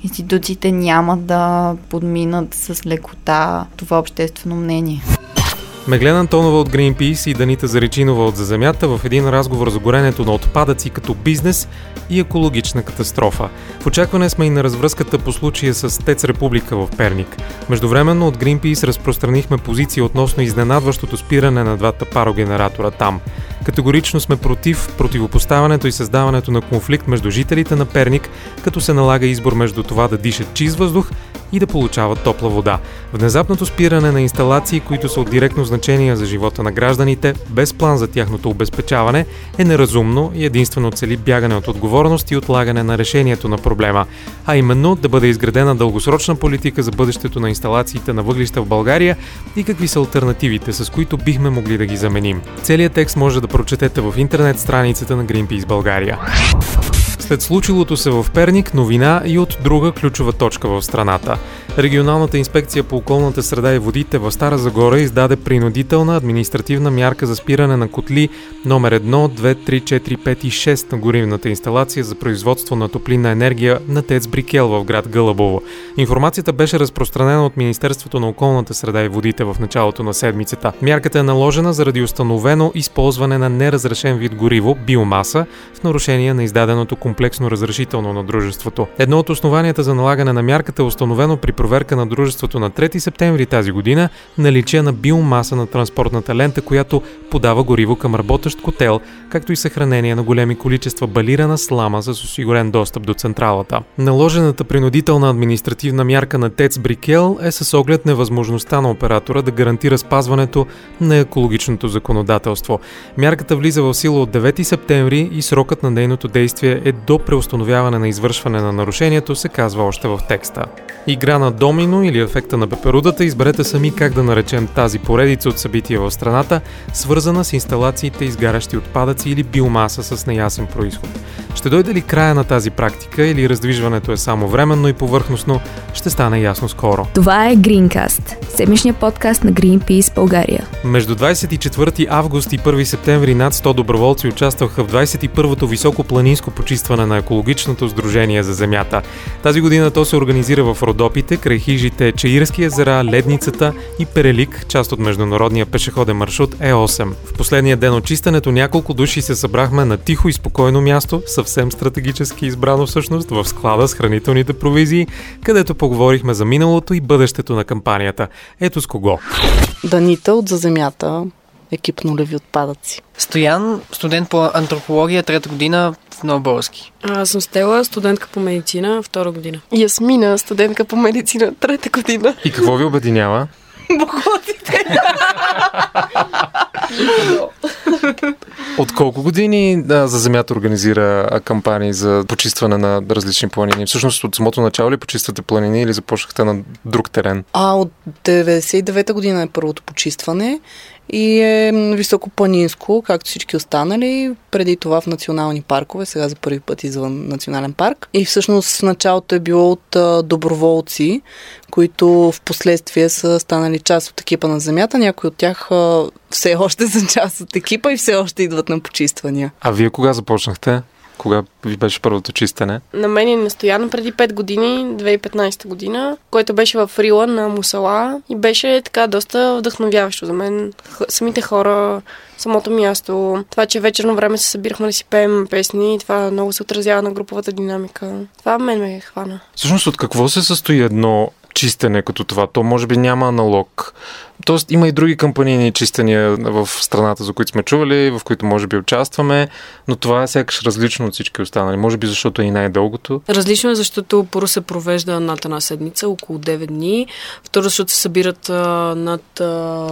институциите няма да подминат с лекота това обществено мнение. Меглена Антонова от Greenpeace и Данита Заричинова от За Земята в един разговор за горенето на отпадъци като бизнес и екологична катастрофа. В очакване сме и на развръзката по случая с ТЕЦ Република в Перник. Междувременно от Greenpeace разпространихме позиции относно изненадващото спиране на двата парогенератора там. Категорично сме против противопоставянето и създаването на конфликт между жителите на Перник, като се налага избор между това да дишат чист въздух и да получават топла вода. Внезапното спиране на инсталации, които са от директно значение за живота на гражданите, без план за тяхното обезпечаване, е неразумно и единствено цели бягане от отговорност и отлагане на решението на проблема, а именно да бъде изградена дългосрочна политика за бъдещето на инсталациите на въглища в България и какви са алтернативите, с които бихме могли да ги заменим. Целият текст може да прочетете в интернет страницата на Greenpeace България. След случилото се в Перник, новина и от друга ключова точка в страната. Регионалната инспекция по околната среда и водите в Стара Загора издаде принудителна административна мярка за спиране на котли номер едно, две, три, четири, пет и шест на горивната инсталация за производство на топлинна енергия на ТЕЦ Брикел в град Гълъбово. Информацията беше разпространена от Министерството на околната среда и водите в началото на седмицата. Мярката е наложена заради установено използване на неразрешен вид гориво, биомаса, в нарушение на издаденото комплексно разрешително на дружеството. Едно от основанията за налагане на мярката е установено при проверка на дружеството на трети септември тази година наличие на биомаса на транспортната лента, която подава гориво към работещ котел, както и съхранение на големи количества балирана слама с осигурен достъп до централата. Наложената принудителна административна мярка на ТЕЦ Брикел е с оглед невъзможността на оператора да гарантира спазването на екологичното законодателство. Мярката влиза в сила от девети септември и срокът на нейното действие е до преустановяване на извършване на нарушението, се казва още в текста. Игра на домино или ефекта на пеперудата, изберете сами как да наречем тази поредица от събития в страната, свързана с инсталациите, изгарящи отпадъци или биомаса с неясен произход. Ще дойде ли края на тази практика или раздвижването е само временно и повърхностно, ще стане ясно скоро. Това е Greencast, седмичният подкаст на Greenpeace България. Между двадесет и четвърти август и първи септември над сто доброволци участваха в двадесет и първото високопланинско почистване на екологичното сдружение За Земята. Тази година то се организира в Родопите, край хижите Чаирски езера, Ледницата и Перелик, част от международния пешеходен маршрут Е осем. В последния ден от чистенето няколко души се събрахме на тихо и спокойно място, съвсем стратегически избрано всъщност, в склада с хранителните провизии, където поговорихме за миналото и бъдещето на кампанията. Ето с кого. Данита от За Земята, екип нулеви отпадъци. Стоян, студент по антропология, трета година в Новоборски. Аз съм Стела, студентка по медицина, втора година. Ясмина, студентка по медицина, трета година. И какво ви обединява? Боготите! От колко години да, За Земята организира кампании за почистване на различни планини? Всъщност от самото начало ли почиствате планини или започнахте на друг терен? А от деветдесет и девета година е първото почистване и е високопланинско, както всички останали. Преди това в национални паркове, сега за първи път извън национален парк. И всъщност в началото е било от доброволци, които в последствие са станали част от екипа на Земята. Някои от тях все още са част от екипа и все още идват на почиствания. А вие кога започнахте? Кога ви беше първото чистене? На мен е настояно преди пет години, две хиляди и петнадесета година, което беше в Рила на Мусала и беше така доста вдъхновяващо за мен. Х- самите хора, самото място, това, че вечерно време се събирахме да си пеем песни, това много се отразява на груповата динамика. Това мен ме е хвана. Всъщност от какво се състои едно чистене като това? То може би няма аналог. Тоест има и други кампанийни чистения в страната, за които сме чували, в които може би участваме, но това е сякаш различно от всички останали. Може би защото е и най-дългото. Различно е, защото първо се провежда над една седмица, около девет дни. Второ, защото се събират а, над а,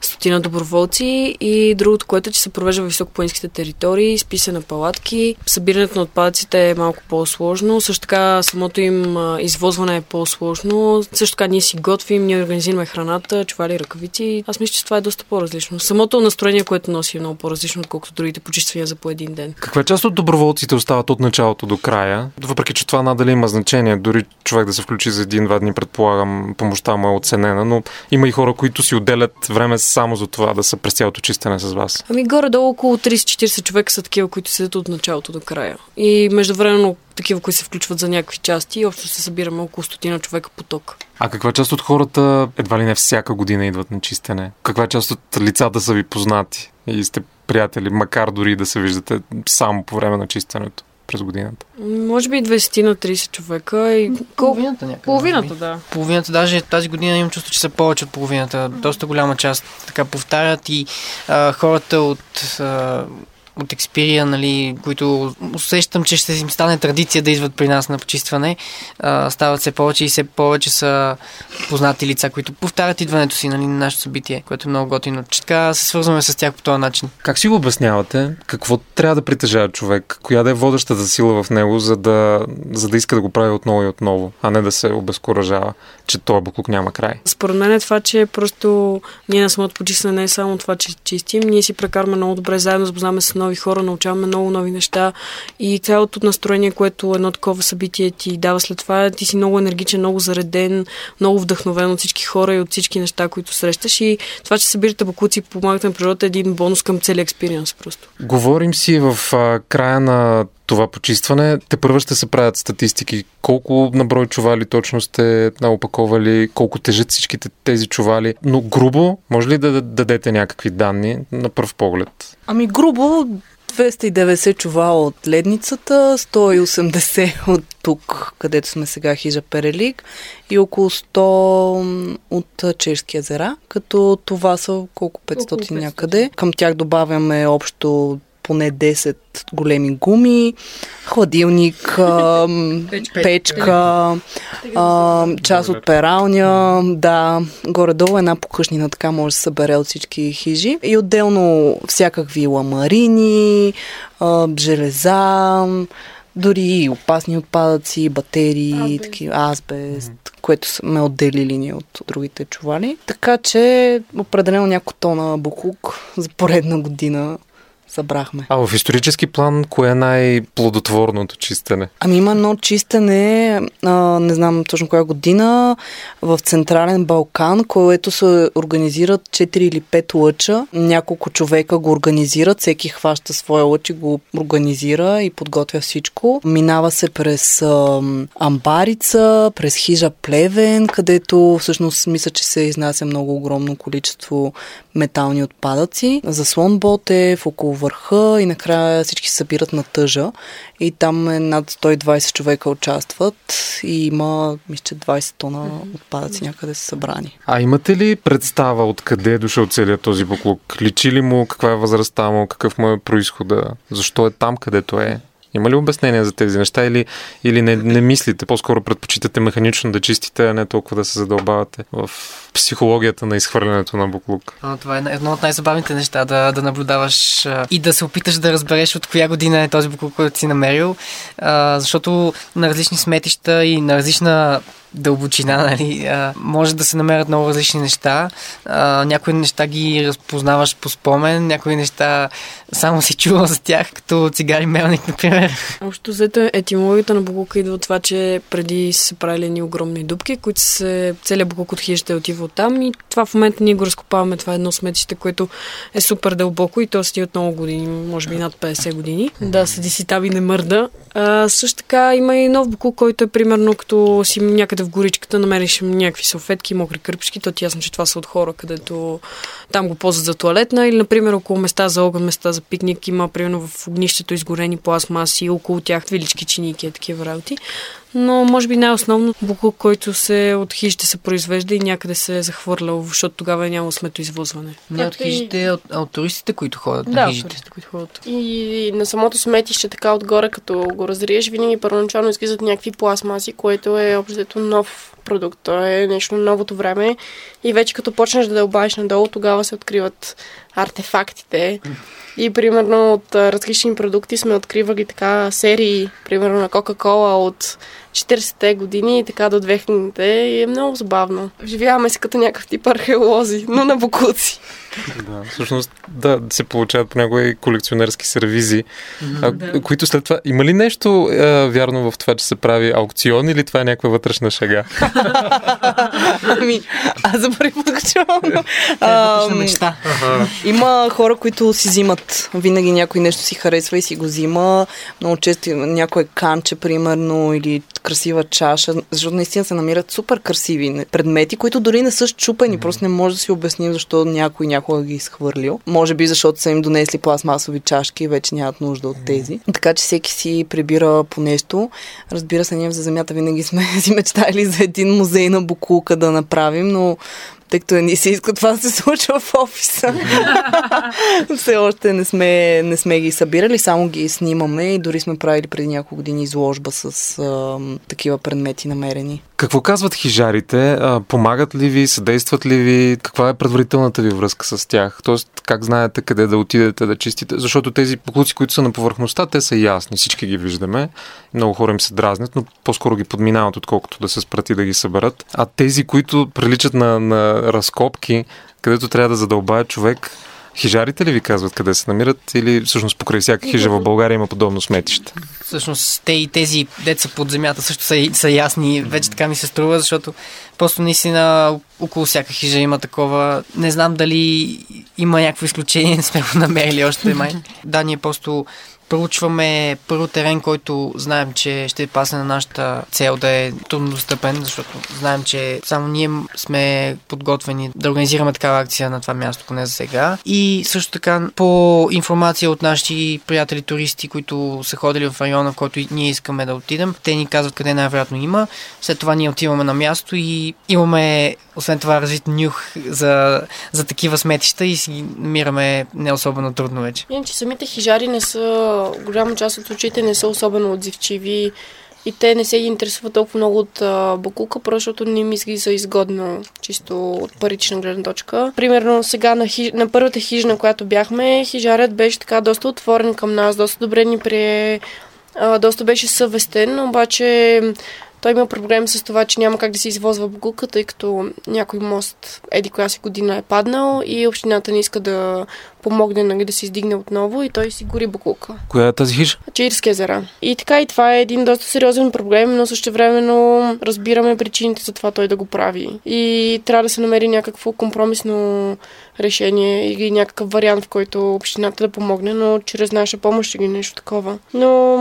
стотина доброволци и другото, което е, че се провежда в високопланинските територии, списа на палатки. Събирането на отпадъците е малко по-сложно. Също така самото им извозване е по-сложно. но също така ние си готвим, ние организираме храната, чували, ръкавици. Аз мисля, че това е доста по-различно. Самото настроение, което носи, е много по-различно, отколкото другите почиствания за по един ден. Каква част от доброволците остават от началото до края? Въпреки че това надали има значение, дори човек да се включи за един-два дни, предполагам, помощта му е оценена, но има и хора, които си отделят време само за това да са през цялото чистене с вас. Ами горе-долу около трийсет-четирийсет човека са такива, които седят от началото до края. И междувременно такива, които се включват за някакви части и общо се събираме около стотина човека поток. А каква част от хората едва ли не всяка година идват на чистене? Каква част от лицата са ви познати и сте приятели, макар дори да се виждате само по време на чистенето през годината? Може би двайсет на трийсет човека и половината някъде. Половината, да. Половината, даже тази година имам чувство, че са повече от половината. Доста голяма част така повтарят и а, хората от... А, от Експерия, нали, които усещам, че ще им стане традиция да идват при нас на почистване, а, стават все повече и все повече са познати лица, които повтарят идването си, нали, на нашето събитие, което е много готино. Че така се свързваме с тях по този начин. Как си го обяснявате? Какво трябва да притежава човек? Коя да е водещата сила в него, за да, за да иска да го прави отново и отново, а не да се обезкуражава, че този буклук няма край? Според мен е това, че просто ние на самото почистване не е само това, че чистим. Ние си прекарваме много добре заедно, запознаваме с нови хора, научаваме много нови неща и цялото настроение, което едно такова събитие ти дава след това, ти си много енергичен, много зареден, много вдъхновен от всички хора и от всички неща, които срещаш, и това, че събирате бакуци и помагате на природата, е един бонус към целия експириенс просто. Говорим си в а, края на това почистване. Тепърва ще се правят статистики. Колко на брой чували точно сте наопаковали, колко тежат всичките тези чували, но грубо може ли да дадете някакви данни на пръв поглед? Ами грубо двеста и деветдесет чувала от Ледницата, сто и осемдесет от тук, където сме сега, хижа Перелик, и около сто от Чешки езера, като това са колко петстотин някъде. Към тях добавяме общо поне десет големи гуми, хладилник, печка, част от пералня, да, горе-долу една покъщнина, така може да се събере от всички хижи. И отделно всякакви ламарини, железа, дори опасни отпадъци, батерии, азбест, такива, азбест mm-hmm. което сме отделили ние от другите чували. Така че определено няколко тона буклук за поредна година събрахме. А в исторически план, кое е най-плодотворното чистене? Ами има едно чистене, а, не знам точно коя година, в Централен Балкан, което се организират четири или пет лъча. Няколко човека го организират, всеки хваща своя лъч и го организира и подготвя всичко. Минава се през а, Амбарица, през хижа Плевен, където всъщност мисля, че се изнася много огромно количество метални отпадъци. За Слон Ботев, около върха, и накрая всички събират на Тъжа и там над сто и двайсет човека участват и има, мисля, двайсет тона отпадъци някъде са събрани. А имате ли представа откъде е дошъл целият този буклук? Личи ли му, каква е възрастта му, какъв му е произхода, защо е там, където е? Има ли обяснение за тези неща или, или не, не мислите? По-скоро предпочитате механично да чистите, а не толкова да се задълбавате в психологията на изхвърлянето на буклук? А, това е едно от най-забавните неща, да, да наблюдаваш а, и да се опиташ да разбереш от коя година е този буклук, който си намерил, а, защото на различни сметища и на различна дълбочина, нали, а, може да се намерят много различни неща. А, някои неща ги разпознаваш по спомен, някои неща само си чувал за тях, като цигари мелник, например. Общо взето етимологията на буклука идва от това, че преди са правили едни огромни дупки, които се... целият буклук от хижата е отива оттам и това в момента ние го разкопаваме. Това е едно сметище, което е супер дълбоко и то седи от много години, може би над петдесет години. Да, седи си там и не мърда. А, също така има и нов буклук, който е примерно като си някъде в горичката намериш някакви салфетки, мокри кърпички, то ти ясно, че това са от хора, където там го ползват за туалетна, или например около места за огън, места за пикник, има примерно в огнището изгорени пластмаси, около тях вилички, чиники и такива работи. Но може би най-основно буклук, който се от хижите се произвежда и някъде се е захвърлял, защото тогава е нямало сметоизвозване. Не от хижите, а от, от туристите, които ходят да, на хижите. Да, туристите, които ходят. И на самото сметище, така отгоре, като го разриеш, винаги първоначално излизат някакви пластмаси, което е общо нов продукт. То е нещо новото време и вече като почнеш да дълбаеш надолу, тогава се откриват артефактите. И примерно от различни продукти сме откривали така серии, примерно на Кока-Кола от четиридесетте години и така до две хилядите и е много забавно. Живяваме се като някакъв тип археолози, но на бокуци. Да, всъщност да, се получават понякога и колекционерски сервизи, а, да. Които след това... Има ли нещо а, вярно в това, че се прави аукцион или това е някаква вътрешна шега? Ами, аз за първи път чувам. Вътрешна мечта. Има хора, които си взимат. Винаги някой нещо си харесва и си го взима. Много често някое канче, примерно, или красива чаша, защото наистина се намират супер красиви предмети, които дори не са счупени. Mm-hmm. Просто не може да си обясним защо някой някога ги изхвърлил. Може би защото са им донесли пластмасови чашки и вече нямат нужда от тези. Mm-hmm. Така че всеки си прибира по нещо. Разбира се, ние за земята винаги сме си мечтали за един музей на букулка да направим, но тъй като не се иска това да се случва в офиса. Все още не сме, не сме ги събирали, само ги снимаме и дори сме правили преди няколко години изложба с а, такива предмети намерени. Какво казват хижарите? Помагат ли ви? Съдействат ли ви? Каква е предварителната ви връзка с тях? Тоест, как знаете къде да отидете да чистите? Защото тези поклуци, които са на повърхността, те са ясни. Всички ги виждаме. Много хора им се дразнят, но по-скоро ги подминават, отколкото да се спрати да ги съберат. А тези, които приличат на, на разкопки, където трябва да задълбая човек, хижарите ли ви казват къде се намират или всъщност покрай всяка хижа в България има подобно сметище? Всъщност те и тези деца под земята също са, са ясни. Вече така ми се струва, защото просто наистина около всяка хижа има такова. Не знам дали има някакво изключение, не сме го намерили още май. Да, ние просто проучваме първо терен, който знаем, че ще пасне на нашата цел да е трудно достъпен, защото знаем, че само ние сме подготвени да организираме такава акция на това място, поне за сега. И също така по информация от нашите приятели туристи, които са ходили в района, в който ние искаме да отидем, те ни казват къде най-вероятно има. След това ние отиваме на място и имаме, освен това, развит нюх за, за такива сметища и си намираме не особено трудно вече. Иначе самите хижари не са голяма част от случаите не са особено отзивчиви и те не се интересуват толкова много от а, бакука, защото не им изглежда изгодно чисто от парична гледна точка. Примерно сега на, хиж... на първата хижа, на която бяхме, хижарят беше така доста отворен към нас, доста добре ни прие, а, доста беше съвестен, обаче той има проблем с това, че няма как да се извозва бакука, тъй като някой мост еди коя си година е паднал и общината не иска да помогне нали, да се издигне отново и той си гори бакука. Коя е тази хижа? Чирски езера. И така и това е един доста сериозен проблем, но същевременно разбираме причините за това той да го прави. И трябва да се намери някакво компромисно решение или някакъв вариант, в който общината да помогне, но чрез наша помощ или нещо такова. Но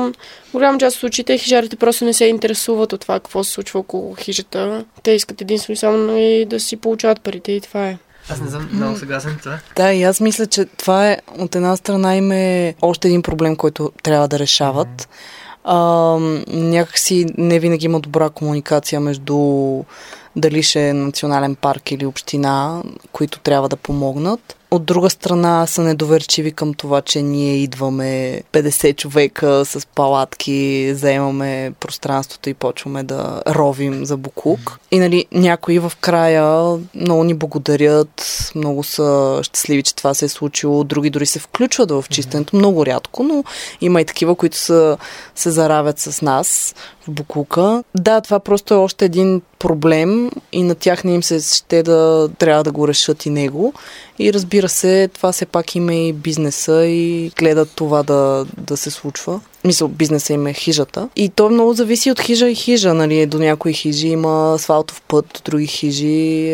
голяма част от случаите хижарите просто не се интересуват от това какво се случва около хижата. Те искат единствено само и да си получават парите и това е. Аз не съм много съгласен с това. Да, и аз мисля, че това е от една страна им е още един проблем, който трябва да решават. Mm-hmm. А, някакси не винаги има добра комуникация между дали ще е национален парк или община, които трябва да помогнат. От друга страна са недоверчиви към това, че ние идваме петдесет човека с палатки, заемаме пространството и почваме да ровим за букук. И нали, някои в края много ни благодарят, много са щастливи, че това се е случило, други дори се включват в чистенето, много рядко, но има и такива, които са, се заравят с нас в букука. Да, това просто е още един проблем и на тях не им се ще да трябва да го решат и него. И разбира се, това все пак има и бизнеса и гледат това да, да се случва. Мисъл, бизнеса им е хижата. И то много зависи от хижа и хижа. Нали? До някои хижи има асфалтов път, до други хижи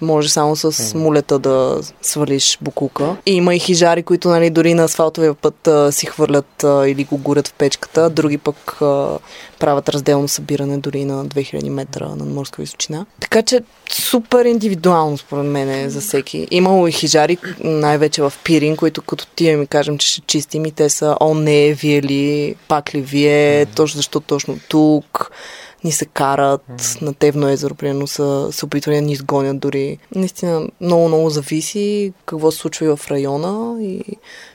може само с мулета да свалиш букука. И има и хижари, които нали, дори на асфалтовия път а, си хвърлят а, или го горят в печката. Други пък а, правят разделно събиране дори на две хиляди метра над морска височина. Така че супер индивидуално според мен е за всеки. Имало и хижари, най-вече в Пирин, които като тия ми кажем, че ще чистим и те са о не, вие ли пак ли вие, mm-hmm. точно защо точно тук, ни се карат, mm-hmm. на Тевно езеро, примерно са се опитвали да ни изгонят дори. Наистина много-много зависи какво се случва и в района и,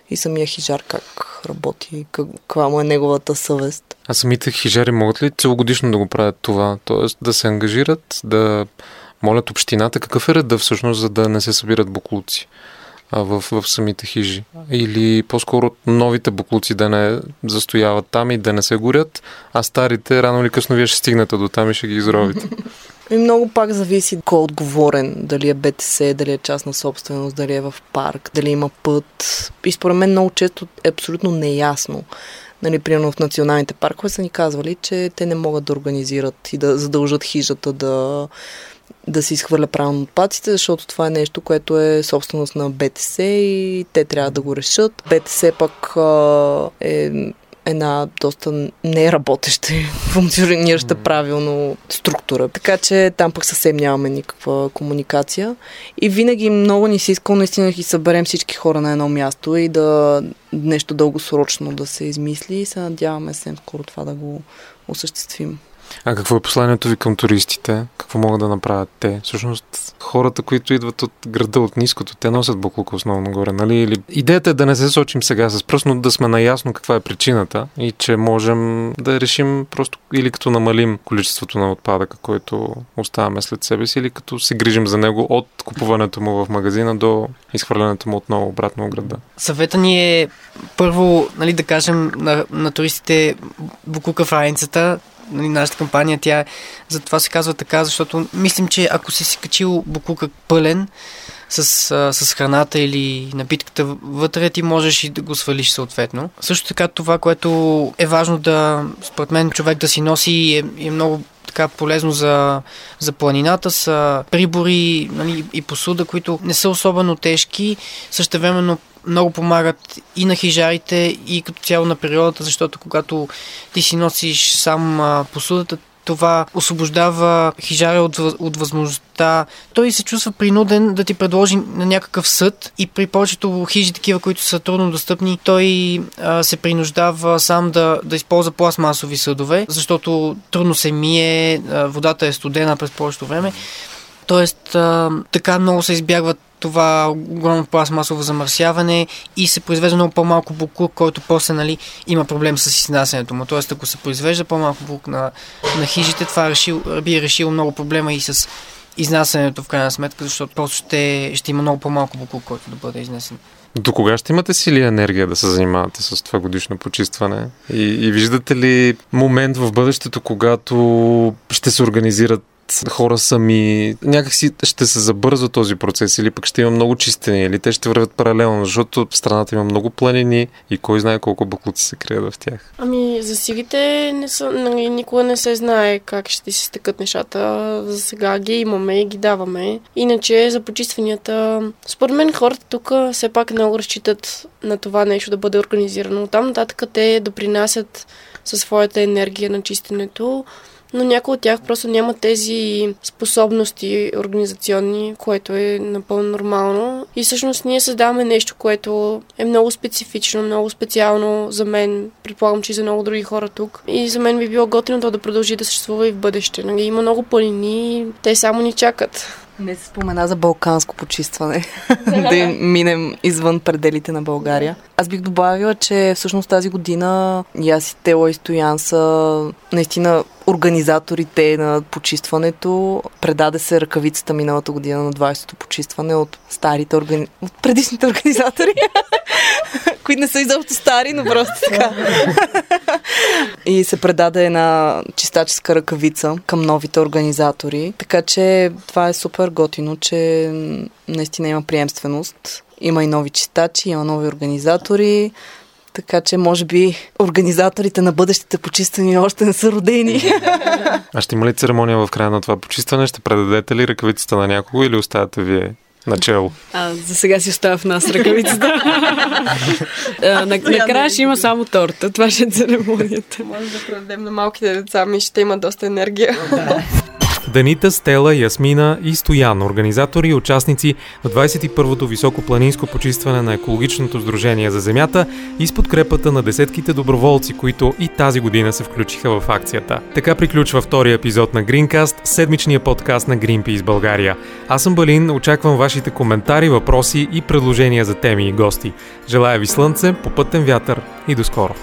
и самия хижар как работи, каква му е неговата съвест. А самите хижари могат ли целогодишно да го правят това? Тоест да се ангажират, да молят общината, какъв е редът всъщност, за да не се събират боклуци? в, в самите хижи. Или по-скоро новите буклуци да не застояват там и да не се горят, а старите рано или късно вие ще стигнете до там и ще ги изровите. И много пак зависи кой е отговорен, дали е БТС, дали е частна собственост, дали е в парк, дали има път. И според мен много често е абсолютно неясно. Нали, примерно в националните паркове са ни казвали, че те не могат да организират и да задължат хижата да, да се изхвърля правилно отпадците, защото това е нещо, което е собственост на БТС и те трябва да го решат. БТС пък а, е една доста неработеща и функционираща правилно структура. Така че там пък съвсем нямаме никаква комуникация. И винаги много ни се иска наистина да ги съберем всички хора на едно място и да нещо дългосрочно да се измисли и се надяваме съвсем скоро това да го осъществим. А какво е посланието ви към туристите? Какво могат да направят те? Всъщност хората, които идват от града, от ниското, те носят буклук основно горе, нали? Или... Идеята е да не се сочим сега с пръст, но да сме наясно каква е причината и че можем да решим просто или като намалим количеството на отпадъка, който оставаме след себе си, или като се грижим за него от купуването му в магазина до изхвърлянето му отново обратно в града. Съветът ни е първо, нали, да кажем на, на туристите буклука в раницата. Нашата кампания, тя затова се казва така, защото мислим, че ако си си качил буклука пълен с, с храната или напитката вътре, ти можеш и да го свалиш съответно. Също така това, което е важно да, според мен, човек да си носи е, е много така полезно за, за планината, са прибори, нали, и посуда, които не са особено тежки, същевременно много помагат и на хижарите, и като цяло на природата, защото когато ти си носиш сам посудата, това освобождава хижаря от, от възможността. Той се чувства принуден да ти предложи на някакъв съд и при повечето хижи, такива, които са трудно достъпни, той а, се принуждава сам да, да използва пластмасови съдове, защото трудно се мие, а, водата е студена през повечето време. Тоест, а, така много се избягват това огромно пластмасово замърсяване и се произвежда много по-малко буклук, който после, нали, има проблем с изнасянето му. Тоест, ако се произвежда по-малко буклук на, на хижите, това решил, би решило много проблема и с изнасянето в крайна сметка, защото просто ще, ще има много по-малко буклук, който да бъде изнесен. До кога ще имате сили и енергия да се занимавате с това годишно почистване? И, и виждате ли момент в бъдещето, когато ще се организират хора сами, някакси ще се забързва този процес, или пък ще има много чистени, или те ще вървят паралелно, защото в страната има много планини и кой знае колко буклуци се крият в тях. Ами за силите не са, нали, никога не се знае как ще се стъкат нещата. За сега ги имаме и ги даваме. Иначе за почистванията, според мен хората тук все пак много разчитат на това нещо да бъде организирано. Там нататък те допринасят със своята енергия на чистенето, но някои от тях просто нямат тези способности организационни, което е напълно нормално. И всъщност ние създаваме нещо, което е много специфично, много специално за мен. Предполагам, че и за много други хора тук. И за мен би било готино това да продължи да съществува и в бъдеще. Нали? Има много планини, те само ни чакат. Не се спомена за балканско почистване, да минем извън пределите на България. Аз бих добавила, че всъщност тази година Яси, Тело и Стоян са наистина организаторите на почистването. Предаде се ръкавицата миналата година на двайсето почистване от старите органи... от предишните организатори, които не са изобщо стари, но просто така. И се предаде една чистаческа ръкавица към новите организатори. Така че това е супер готино, че наистина има приемственост. Има и нови чистачи, има нови организатори. Така че, може би, организаторите на бъдещите почиствания още не са родени. А ще има ли церемония в края на това почистване? Ще предадете ли ръкавицата на някого или оставяте вие начало? А, за сега си остава в нас ръкавицата. а, на, накрая ще има само торта. Това ще е церемонията. Може да предадем на малките деца, ми ще има доста енергия. Данита, Стела, Ясмина и Стоян, организатори и участници на двайсет и първото високопланинско почистване на екологичното сдружение За Земята и с подкрепата на десетките доброволци, които и тази година се включиха в акцията. Така приключва втория епизод на Greencast, седмичния подкаст на Greenpeace България. Аз съм Балин, очаквам вашите коментари, въпроси и предложения за теми и гости. Желая ви слънце, попътен вятър и до скоро!